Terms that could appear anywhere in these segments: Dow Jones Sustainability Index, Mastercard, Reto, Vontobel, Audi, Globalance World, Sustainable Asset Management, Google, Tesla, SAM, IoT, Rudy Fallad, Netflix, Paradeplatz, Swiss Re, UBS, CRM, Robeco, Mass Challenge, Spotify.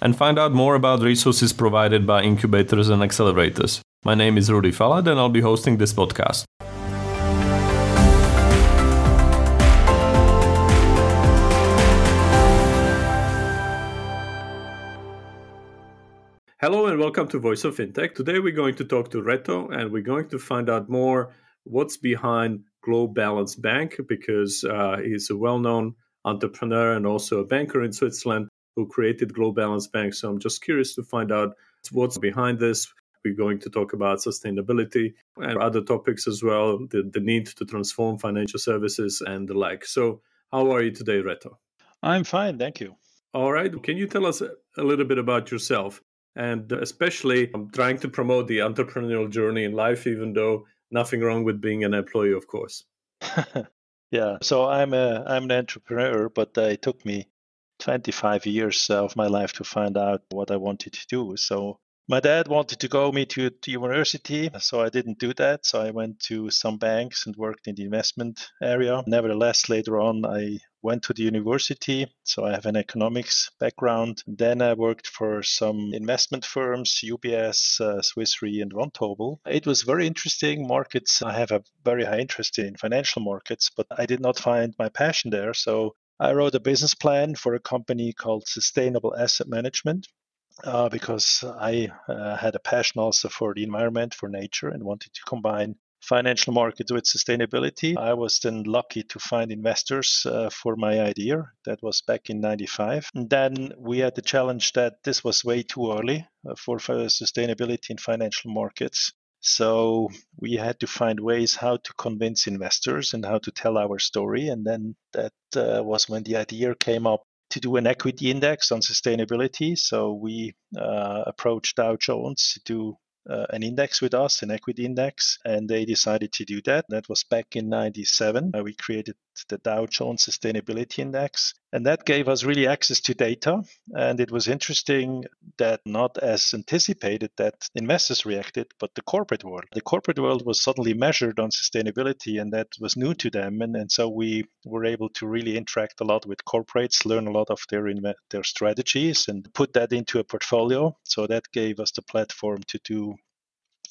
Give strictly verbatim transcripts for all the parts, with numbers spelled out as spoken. and find out more about resources provided by incubators and accelerators. My name is Rudy Fallad and I'll be hosting this podcast. Hello and welcome to Voice of Fintech. Today we're going to talk to Reto and we're going to find out more what's behind Globalance Bank, because uh, he's a well-known entrepreneur and also a banker in Switzerland who created Globalance Bank. So I'm just curious to find out what's behind this. We're going to talk about sustainability and other topics as well, the, the need to transform financial services and the like. So how are you today, Reto? I'm fine, thank you. All right. Can you tell us a little bit about yourself? And especially, I'm trying to promote the entrepreneurial journey in life, even though nothing wrong with being an employee, of course. Yeah, so I'm a I'm an entrepreneur, but it took me twenty-five years of my life to find out what I wanted to do. So my dad wanted to go me to, to university, so I didn't do that. So I went to some banks and worked in the investment area. Nevertheless, later on, I went to the university. So I have an economics background. Then I worked for some investment firms, U B S, uh, Swiss Re, and Vontobel. It was very interesting markets. I have a very high interest in financial markets, but I did not find my passion there. So I wrote a business plan for a company called Sustainable Asset Management. Uh, because I uh, had a passion also for the environment, for nature, and wanted to combine financial markets with sustainability. I was then lucky to find investors uh, for my idea. That was back in ninety-five. And then we had the challenge that this was way too early uh, for, for sustainability in financial markets. So we had to find ways how to convince investors and how to tell our story. And then that uh, was when the idea came up to do an equity index on sustainability. So we uh, approached Dow Jones to do uh, an index with us, an equity index, and they decided to do that. That was back in ninety-seven. Uh, we created the Dow Jones Sustainability Index, and that gave us really access to data. And it was interesting that not as anticipated that investors reacted, but the corporate world. The corporate world was suddenly measured on sustainability, and that was new to them. And, and so we were able to really interact a lot with corporates, learn a lot of their inve- their strategies, and put that into a portfolio. So that gave us the platform to do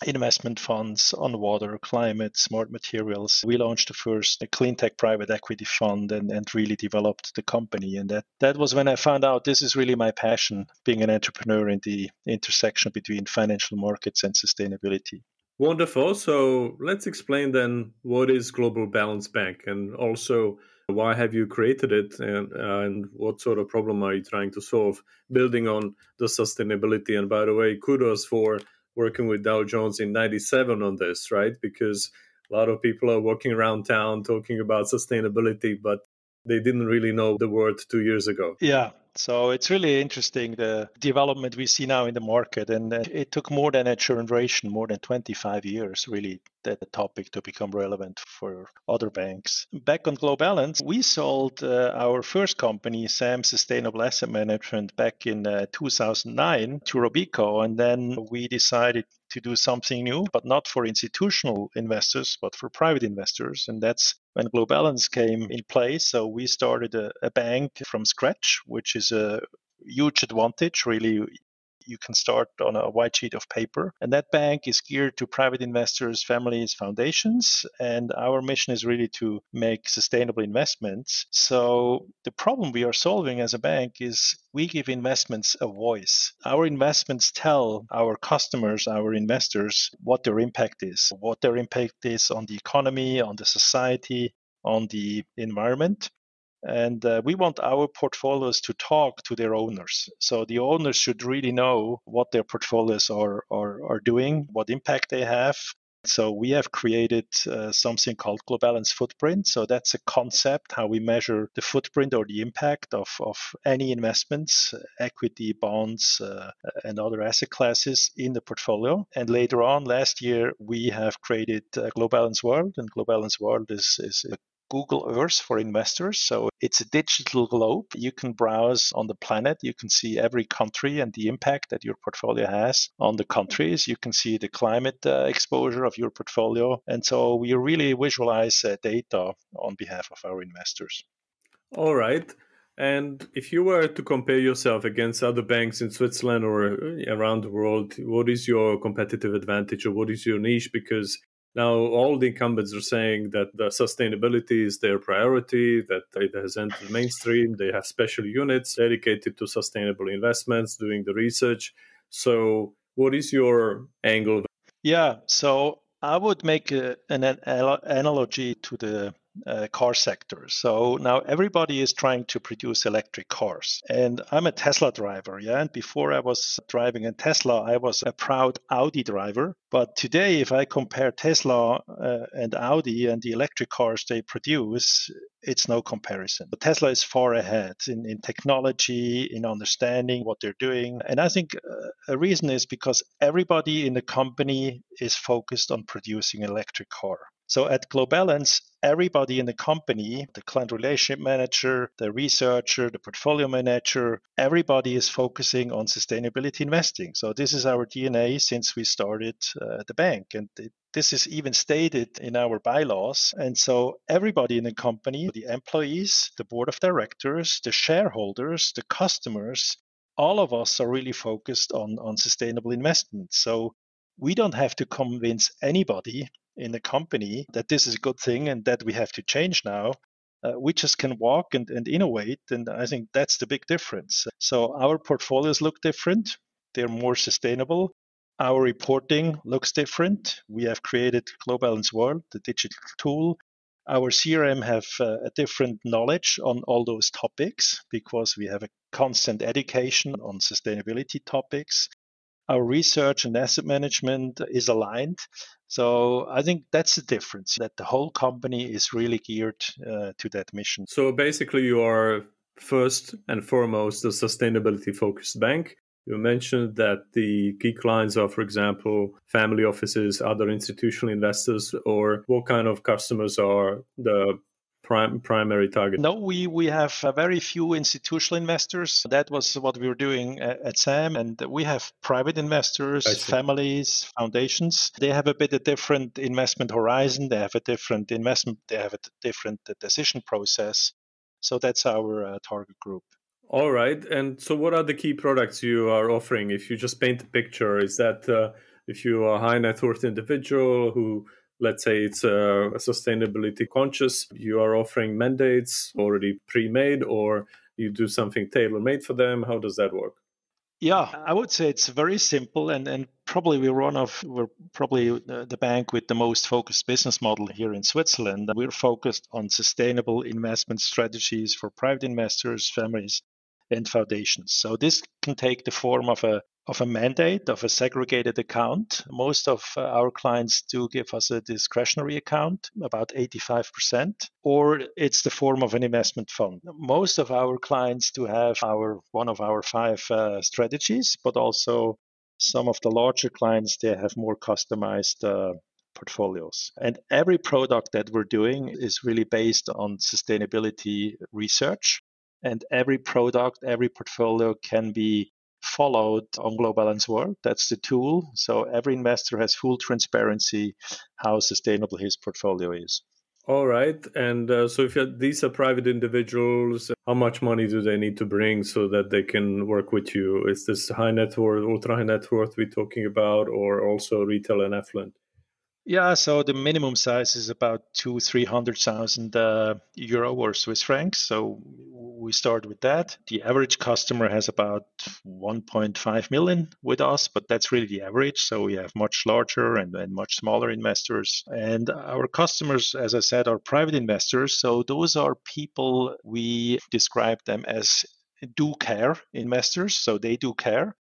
investment funds on water, climate, smart materials. We launched the first clean tech private equity fund and, and really developed the company. And that, that was when I found out this is really my passion, being an entrepreneur in the intersection between financial markets and sustainability. Wonderful. So let's explain then what is Globalance Bank and also why have you created it and, uh, and what sort of problem are you trying to solve, building on the sustainability. And by the way, kudos for working with Dow Jones in ninety-seven on this, right? Because a lot of people are walking around town talking about sustainability, but they didn't really know the word two years ago. Yeah, so it's really interesting, the development we see now in the market. And it took more than a generation, more than twenty-five years, really, that the topic to become relevant for other banks. Back on Globalance, we sold uh, our first company, S A M Sustainable Asset Management, back in uh, two thousand nine to Robeco. And then we decided to do something new, but not for institutional investors, but for private investors. And that's when Globalance came in place. So we started a, a bank from scratch, which is a huge advantage, really. You can start on a white sheet of paper. And that bank is geared to private investors, families, foundations. And our mission is really to make sustainable investments. So the problem we are solving as a bank is we give investments a voice. Our investments tell our customers, our investors, what their impact is, what their impact is on the economy, on the society, on the environment. And uh, we want our portfolios to talk to their owners. So the owners should really know what their portfolios are, are, are doing, what impact they have, So we have created uh, something called Globalance Footprint. So that's a concept how we measure the footprint or the impact of, of any investments, equity, bonds, uh, and other asset classes in the portfolio. And later on, last year, we have created uh, Globalance World, and Globalance World is, is a Google Earth for investors. So it's a digital globe. You can browse on the planet. You can see every country and the impact that your portfolio has on the countries. You can see the climate uh, exposure of your portfolio. And so we really visualize uh, data on behalf of our investors. All right. And if you were to compare yourself against other banks in Switzerland or around the world, what is your competitive advantage or what is your niche? Because now, all the incumbents are saying that the sustainability is their priority, that it has entered mainstream. They have special units dedicated to sustainable investments, doing the research. So what is your angle? Yeah, so I would make a, an, an analogy to the Uh, car sector. So now everybody is trying to produce electric cars. And I'm a Tesla driver. Yeah. And before I was driving a Tesla, I was a proud Audi driver. But today, if I compare Tesla uh, and Audi and the electric cars they produce, it's no comparison. But Tesla is far ahead in, in technology, in understanding what they're doing. And I think uh, a reason is because everybody in the company is focused on producing an electric car. So at Globalance, everybody in the company, the client relationship manager, the researcher, the portfolio manager, everybody is focusing on sustainability investing. So this is our D N A since we started uh, the bank. And it, this is even stated in our bylaws. And so everybody in the company, the employees, the board of directors, the shareholders, the customers, all of us are really focused on, on sustainable investment. So we don't have to convince anybody in the company that this is a good thing and that we have to change now. Uh, we just can walk and, and innovate. And I think that's the big difference. So our portfolios look different. They're more sustainable. Our reporting looks different. We have created Globalance World, the digital tool. Our C R M have uh, a different knowledge on all those topics because we have a constant education on sustainability topics. Our research and asset management is aligned. So I think that's the difference, that the whole company is really geared uh, to that mission. So basically, you are first and foremost a sustainability-focused bank. You mentioned that the key clients are, for example, family offices, other institutional investors, or what kind of customers are the primary target? No, we, we have very few institutional investors. That was what we were doing at SAM. And we have private investors, families, foundations. They have a bit of different investment horizon. They have a different investment. They have a different decision process. So that's our uh, target group. All right. And so what are the key products you are offering? If you just paint a picture, is that uh, if you are a high net worth individual who, let's say it's a sustainability conscious, you are offering mandates already pre-made, or you do something tailor-made for them. How does that work? Yeah, I would say it's very simple, and, and probably we're one of we're probably the bank with the most focused business model here in Switzerland. We're focused on sustainable investment strategies for private investors, families, and foundations. So this can take the form of a of a mandate, of a segregated account. Most of our clients do give us a discretionary account, about eighty-five percent, or it's the form of an investment fund. Most of our clients do have our one of our five uh, strategies, but also some of the larger clients, they have more customized uh, portfolios. And every product that we're doing is really based on sustainability research. And every product, every portfolio can be followed on Globalance World. That's the tool. So every investor has full transparency how sustainable his portfolio is. All right. And uh, so if you're, these are private individuals, how much money do they need to bring so that they can work with you? Is this high net worth, ultra high net worth we're talking about, or also retail and affluent? Yeah, so the minimum size is about two, three hundred thousand uh, euro or Swiss francs. So we start with that. The average customer has about one point five million with us, but that's really the average. So we have much larger and, and much smaller investors. And our customers, as I said, are private investors. So those are people we describe them as do care investors. So they do care.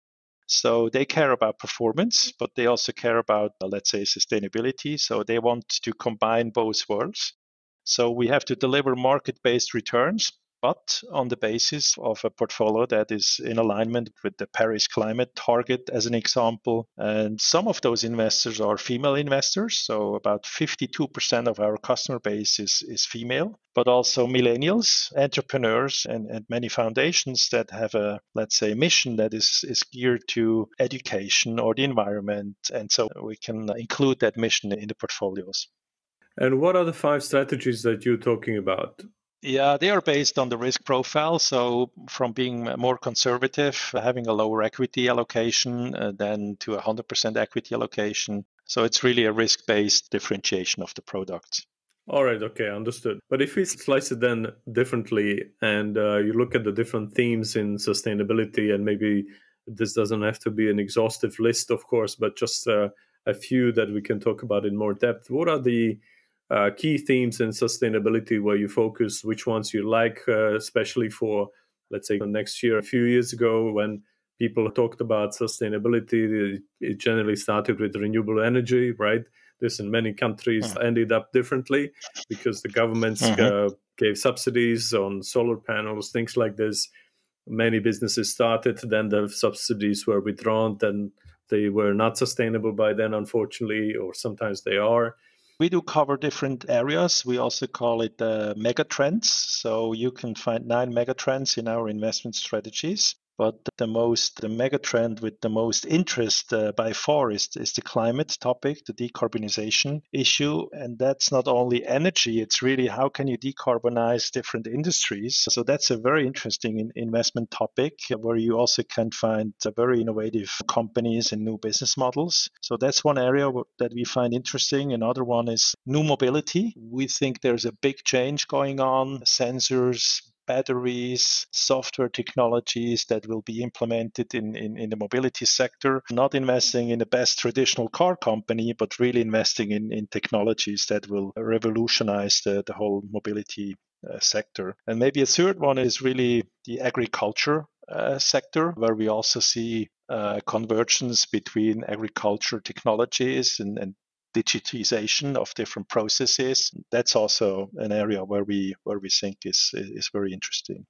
So they care about performance, but they also care about, uh, let's say, sustainability. So they want to combine both worlds. So we have to deliver market-based returns, but on the basis of a portfolio that is in alignment with the Paris climate target, as an example. And some of those investors are female investors. So about fifty-two percent of our customer base is, is female, but also millennials, entrepreneurs, and, and many foundations that have a, let's say, mission that is, is geared to education or the environment. And so we can include that mission in the portfolios. And what are the five strategies that you're talking about? Yeah, they are based on the risk profile. So from being more conservative, having a lower equity allocation, uh, then to one hundred percent equity allocation. So it's really a risk-based differentiation of the products. All right. Okay. Understood. But if we slice it then differently and uh, you look at the different themes in sustainability, and maybe this doesn't have to be an exhaustive list, of course, but just uh, a few that we can talk about in more depth. What are the uh, key themes in sustainability where you focus, which ones you like, uh, especially for, let's say, next year? A few years ago, when people talked about sustainability, it generally started with renewable energy, right? This in many countries mm. ended up differently because the governments mm-hmm. uh, gave subsidies on solar panels, things like this. Many businesses started, then the subsidies were withdrawn, then they were not sustainable by then, unfortunately, or sometimes they are. We do cover different areas. We also call it uh, mega trends. So you can find nine mega trends in our investment strategies. But the most, the mega trend with the most interest uh, by far is, is the climate topic, the decarbonization issue. And that's not only energy, it's really how can you decarbonize different industries. So that's a very interesting in, investment topic where you also can find uh, very innovative companies and new business models. So that's one area that we find interesting. Another one is new mobility. We think there's a big change going on, sensors, batteries, software technologies that will be implemented in, in, in the mobility sector, not investing in the best traditional car company, but really investing in, in technologies that will revolutionize the, the whole mobility uh, sector. And maybe a third one is really the agriculture uh, sector, where we also see uh, convergence between agriculture technologies and, and digitization of different processes. That's also an area where we where we think is is very interesting.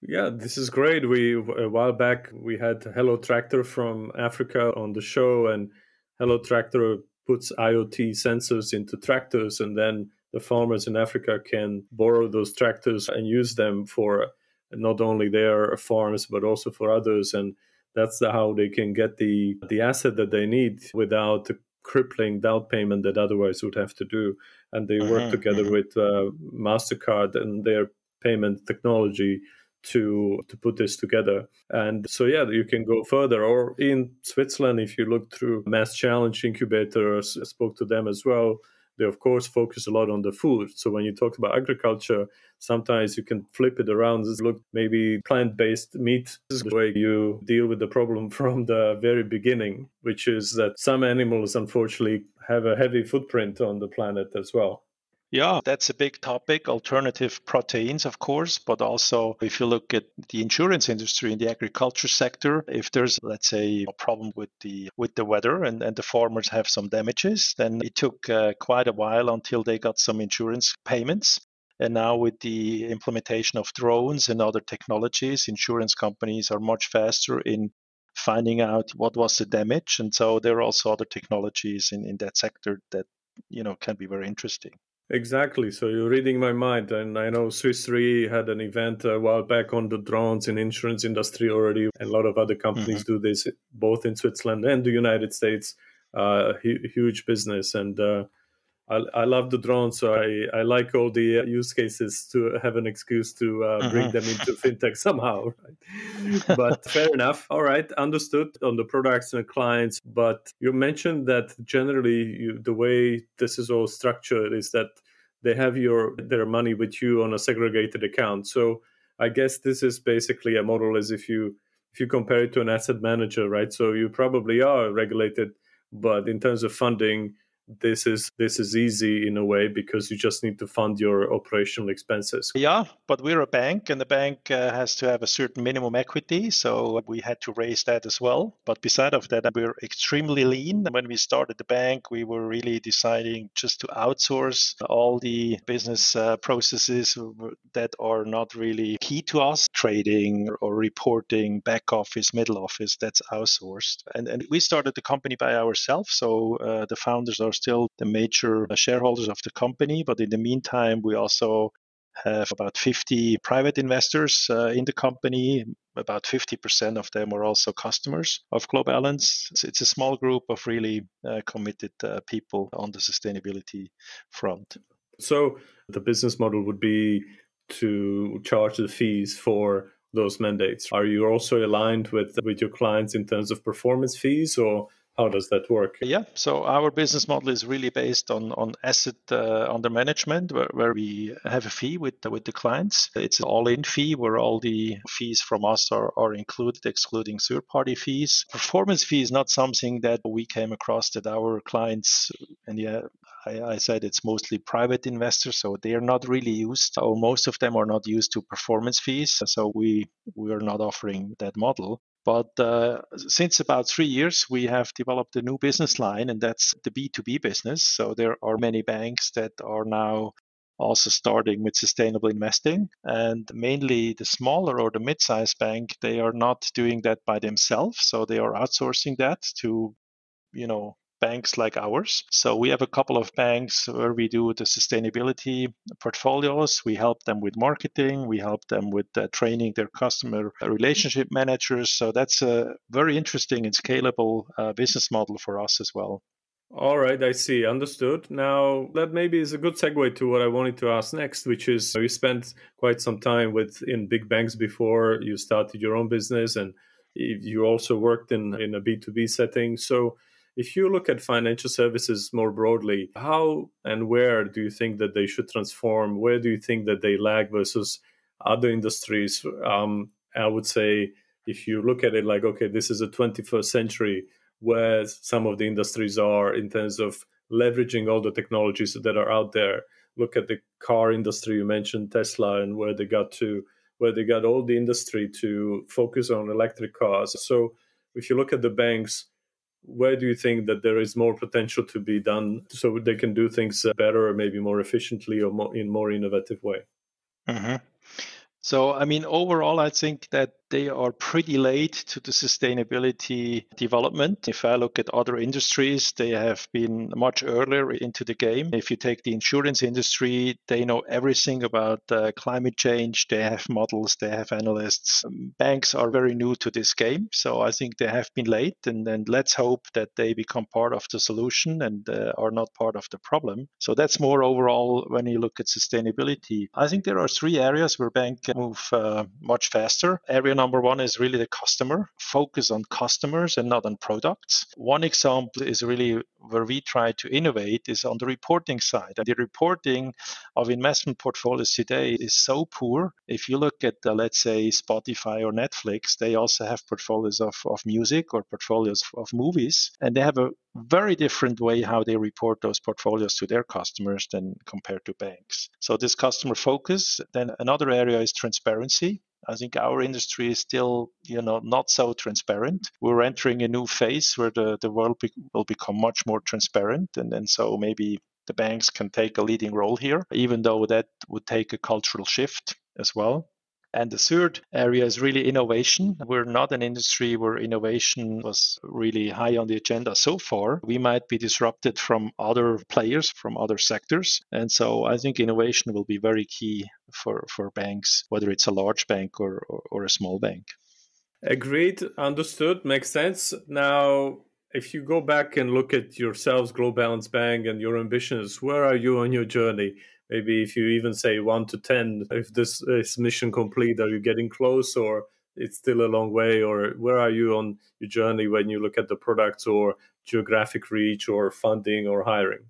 Yeah, this is great. We a while back we had Hello Tractor from Africa on the show, and Hello Tractor puts IoT sensors into tractors, and then the farmers in Africa can borrow those tractors and use them for not only their farms but also for others, and that's how they can get the the asset that they need without the crippling down payment that otherwise would have to do. And they work mm-hmm. together with uh, Mastercard and their payment technology to to put this together. And so, yeah, you can go further. Or in Switzerland, if you look through Mass Challenge incubators, I spoke to them as well. They, of course, focus a lot on the food. So when you talk about agriculture, sometimes you can flip it around. Look, maybe plant-based meat is the way you deal with the problem from the very beginning, which is that some animals, unfortunately, have a heavy footprint on the planet as well. Yeah, that's a big topic. Alternative proteins, of course, but also if you look at the insurance industry in the agriculture sector, if there's, let's say, a problem with the with the weather and, and the farmers have some damages, then it took uh, quite a while until they got some insurance payments. And now with the implementation of drones and other technologies, insurance companies are much faster in finding out what was the damage. And so there are also other technologies in, in that sector that, you know, can be very interesting. Exactly. So you're reading my mind. And I know Swiss Re had an event a while back on the drones in insurance industry already. And a lot of other companies mm-hmm. do this, both in Switzerland and the United States. Uh, hu- huge business. And uh, I, I love the drones. So I, I like all the use cases to have an excuse to uh, mm-hmm. bring them into fintech somehow. Right? But fair enough. All right. Understood on the products and the clients. But you mentioned that generally you, the way this is all structured is that they have your their money with you on a segregated account. So I guess this is basically a model as if you if you compare it to an asset manager, right? So you probably are regulated, but in terms of funding, this is this is easy in a way because you just need to fund your operational expenses. Yeah, but we're a bank, and the bank uh, has to have a certain minimum equity, so we had to raise that as well. But beside of that, we're extremely lean. When we started the bank, we were really deciding just to outsource all the business uh, processes that are not really key to us, trading or reporting, back office, middle office, that's outsourced. And, and we started the company by ourselves, so uh, the founders are still the major shareholders of the company. But in the meantime, we also have about fifty private investors uh, in the company. About fifty percent of them are also customers of Globalance. It's, it's a small group of really uh, committed uh, people on the sustainability front. So the business model would be to charge the fees for those mandates. Are you also aligned with, with your clients in terms of performance fees, or how does that work? Yeah, so our business model is really based on on asset uh, under management, where, where we have a fee with the, with the clients. It's an all-in fee where all the fees from us are, are included, excluding third-party fees. Performance fee is not something that we came across that our clients, and yeah, I, I said it's mostly private investors, so they are not really used, or most of them are not used to performance fees. So we we are not offering that model. But uh, since about three years, we have developed a new business line, and that's the B two B business. So there are many banks that are now also starting with sustainable investing. And mainly the smaller or the mid-sized bank, they are not doing that by themselves. So they are outsourcing that to, you know, banks like ours. So we have a couple of banks where we do the sustainability portfolios. We help them with marketing. We help them with uh, training their customer relationship managers. So that's a very interesting and scalable uh, business model for us as well. All right, I see. Understood. Now, that maybe is a good segue to what I wanted to ask next, which is you spent quite some time with in big banks before you started your own business, and you also worked in, in a B two B setting. So if you look at financial services more broadly, how and where do you think that they should transform? Where do you think that they lag versus other industries? Um, I would say if you look at it like, okay, this is the twenty-first century, where some of the industries are in terms of leveraging all the technologies that are out there. Look at the car industry. You mentioned Tesla and where they got to, where they got all the industry to focus on electric cars. So if you look at the banks, where do you think that there is more potential to be done so they can do things better or maybe more efficiently or more, in more innovative way? Mm-hmm. So, I mean, overall, I think that they are pretty late to the sustainability development. If I look at other industries, they have been much earlier into the game. If you take the insurance industry, they know everything about uh, climate change. They have models, they have analysts. Banks are very new to this game. So I think they have been late, and then let's hope that they become part of the solution and uh, are not part of the problem. So that's more overall when you look at sustainability. I think there are three areas where banks can move uh, much faster. Area number one is really the customer. Focus on customers and not on products. One example is really where we try to innovate is on the reporting side. And the reporting of investment portfolios today is so poor. If you look at, uh, let's say, Spotify or Netflix, they also have portfolios of, of music or portfolios of movies. And they have a very different way how they report those portfolios to their customers than compared to banks. So this customer focus. Then another area is transparency. I think our industry is still, you know, not so transparent. We're entering a new phase where the, the world be- will become much more transparent. And, and so maybe the banks can take a leading role here, even though that would take a cultural shift as well. And the third area is really innovation. We're not an industry where innovation was really high on the agenda so far. We might be disrupted from other players, from other sectors. And so I think innovation will be very key for, for banks, whether it's a large bank or, or, or a small bank. Agreed. Understood. Makes sense. Now, if you go back and look at yourselves, Globalance Bank, and your ambitions, where are you on your journey? Maybe if you even say one to ten, if this is mission complete, are you getting close or it's still a long way? Or where are you on your journey when you look at the products or geographic reach or funding or hiring?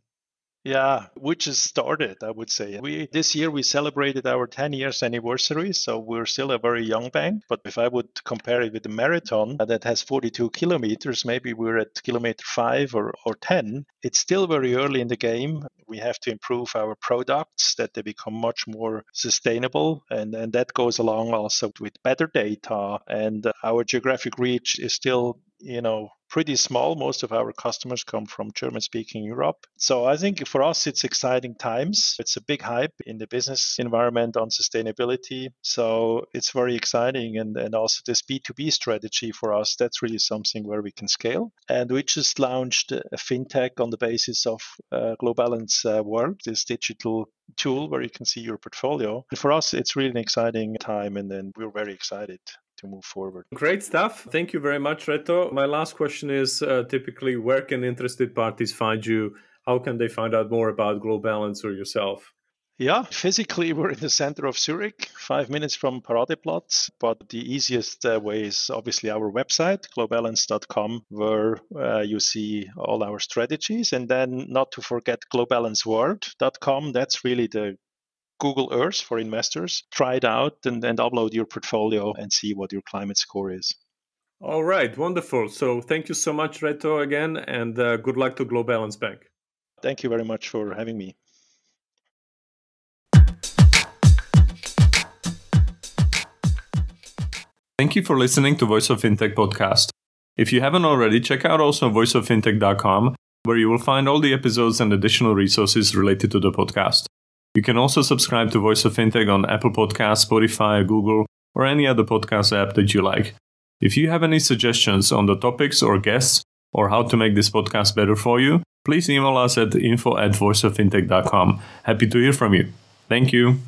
Yeah, which has started, I would say. We This year we celebrated our ten years anniversary, so we're still a very young bank. But if I would compare it with a marathon that has forty-two kilometers, maybe we're at kilometer five or, or ten. It's still very early in the game. We have to improve our products, that they become much more sustainable. And, and that goes along also with better data. And our geographic reach is still, you know, pretty small. Most of our customers come from German-speaking Europe. So I think for us, it's exciting times. It's a big hype in the business environment on sustainability. So it's very exciting. And, and also this B two B strategy for us, that's really something where we can scale. And we just launched a fintech on the basis of uh, Globalance uh, World, this digital tool where you can see your portfolio. And for us, it's really an exciting time. And then we're very excited to move forward. Great stuff. Thank you very much, Reto. My last question is uh, typically, where can interested parties find you? How can they find out more about Globalance or yourself? Yeah, physically, we're in the center of Zurich, five minutes from Paradeplatz. But the easiest uh, way is obviously our website, globalance dot com, where uh, you see all our strategies. And then not to forget globalance world dot com. That's really the Google Earth for investors. Try it out and, and upload your portfolio and see what your climate score is. All right, wonderful. So thank you so much, Reto, again, and uh, good luck to Globalance Bank. Thank you very much for having me. Thank you for listening to Voice of Fintech podcast. If you haven't already, check out also voice of fintech dot com, where you will find all the episodes and additional resources related to the podcast. You can also subscribe to Voice of Fintech on Apple Podcasts, Spotify, Google, or any other podcast app that you like. If you have any suggestions on the topics or guests or how to make this podcast better for you, please email us at info at voice of fintech dot com. Happy to hear from you. Thank you.